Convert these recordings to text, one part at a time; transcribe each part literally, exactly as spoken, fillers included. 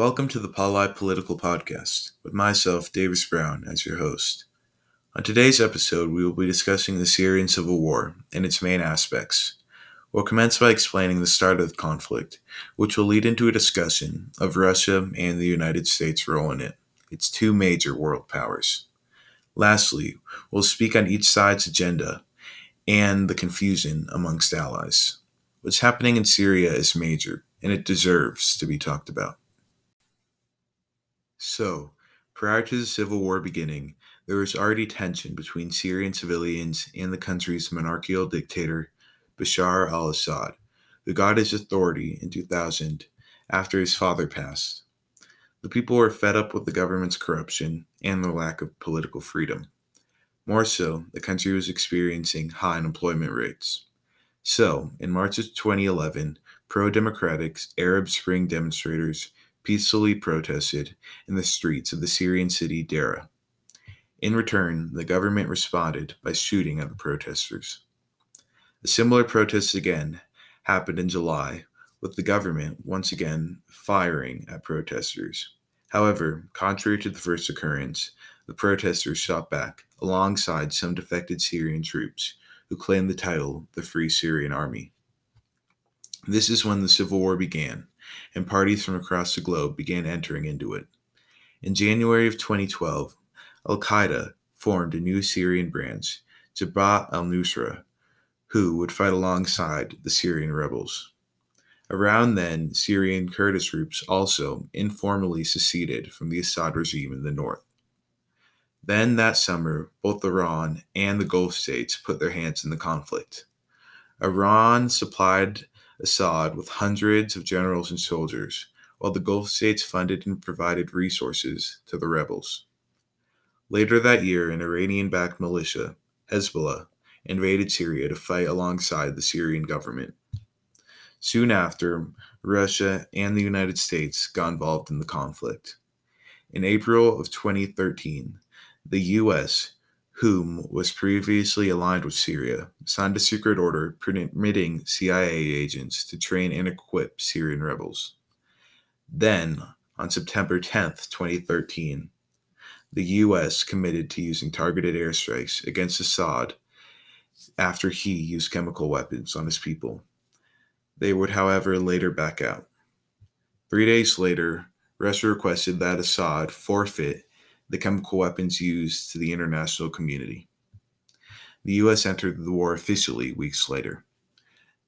Welcome to the Poli Political Podcast, with myself, Davis Brown, as your host. On today's episode, we will be discussing the Syrian civil war and its main aspects. We'll commence by explaining the start of the conflict, which will lead into a discussion of Russia and the United States' role in it, its two major world powers. Lastly, we'll speak on each side's agenda and the confusion amongst allies. What's happening in Syria is major, and it deserves to be talked about. So, prior to the civil war beginning, there was already tension between Syrian civilians and the country's monarchical dictator, Bashar al-Assad, who got his authority in two thousand after his father passed. The people were fed up with the government's corruption and the lack of political freedom. More so, the country was experiencing high unemployment rates. So, in March of twenty eleven, pro-democratic Arab Spring demonstrators peacefully protested in the streets of the Syrian city Dera. In return, the government responded by shooting at the protesters. A similar protest again happened in July, with the government once again firing at protesters. However, contrary to the first occurrence, the protesters shot back alongside some defected Syrian troops who claimed the title the Free Syrian Army. This is when the civil war began, and parties from across the globe began entering into it. In January of twenty twelve, al-Qaeda formed a new Syrian branch, Jabhat al-Nusra, who would fight alongside the Syrian rebels. Around then, Syrian Kurdish groups also informally seceded from the Assad regime in the north. Then that summer, both Iran and the Gulf states put their hands in the conflict. Iran supplied Assad with hundreds of generals and soldiers, while the Gulf states funded and provided resources to the rebels. Later that year, an Iranian-backed militia, Hezbollah, invaded Syria to fight alongside the Syrian government. Soon after, Russia and the United States got involved in the conflict. In April of twenty thirteen, the U S, whom was previously aligned with Syria, signed a secret order permitting C I A agents to train and equip Syrian rebels. Then, on September tenth, twenty thirteen, the U S committed to using targeted airstrikes against Assad after he used chemical weapons on his people. They would, however, later back out. Three days later, Russia requested that Assad forfeit the chemical weapons used to the international community. The U S entered the war officially weeks later.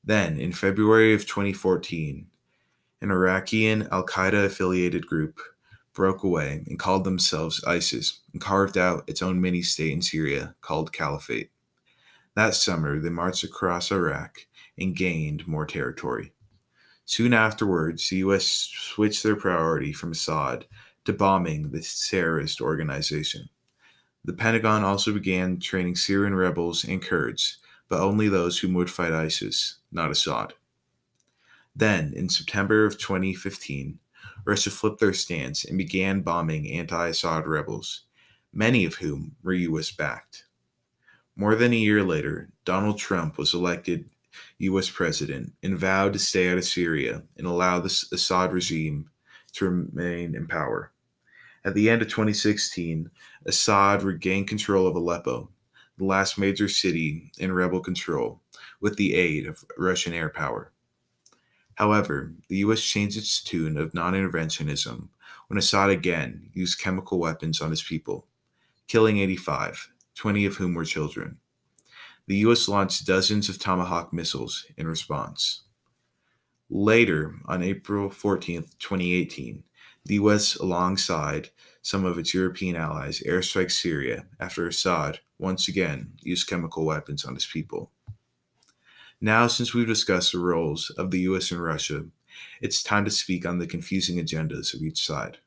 Then, in February of twenty fourteen, an Iraqi al-Qaeda-affiliated group broke away and called themselves ISIS and carved out its own mini-state in Syria called Caliphate. That summer, they marched across Iraq and gained more territory. Soon afterwards, the U S switched their priority from Assad to bombing the terrorist organization. The Pentagon also began training Syrian rebels and Kurds, but only those who would fight ISIS, not Assad. Then, in September of twenty fifteen, Russia flipped their stance and began bombing anti-Assad rebels, many of whom were U S-backed. More than a year later, Donald Trump was elected U S president and vowed to stay out of Syria and allow the Assad regime to remain in power. At the end of twenty sixteen, Assad regained control of Aleppo, the last major city in rebel control, with the aid of Russian air power. However, the U S changed its tune of non-interventionism when Assad again used chemical weapons on his people, killing eighty-five, twenty of whom were children. The U S launched dozens of Tomahawk missiles in response. Later, on April fourteenth, twenty eighteen, the U S, alongside some of its European allies, airstrikes Syria after Assad once again used chemical weapons on his people. Now, since we've discussed the roles of the U S and Russia, it's time to speak on the confusing agendas of each side.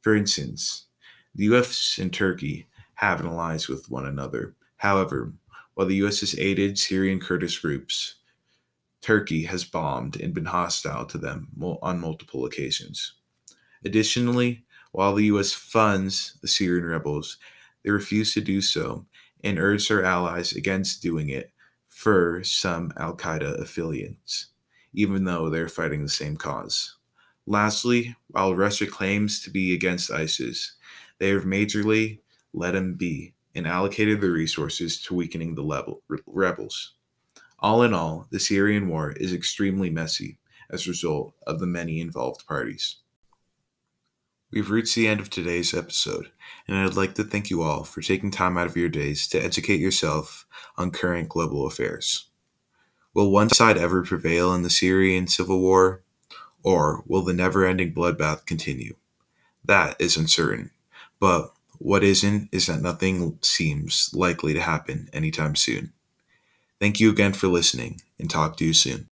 For instance, the U S and Turkey have an alliance with one another. However, while the U S has aided Syrian Kurdish groups, Turkey has bombed and been hostile to them on multiple occasions. Additionally, while the U S funds the Syrian rebels, they refuse to do so and urge their allies against doing it for some al-Qaeda affiliates, even though they're fighting the same cause. Lastly, I'll rest your claims to be against ISIS. They have majorly let them be and allocated the resources to weakening the level, re- rebels. All in all, the Syrian war is extremely messy as a result of the many involved parties. We've reached the end of today's episode, and I'd like to thank you all for taking time out of your days to educate yourself on current global affairs. Will one side ever prevail in the Syrian civil war, or will the never-ending bloodbath continue? That is uncertain, but what isn't is that nothing seems likely to happen anytime soon. Thank you again for listening, and talk to you soon.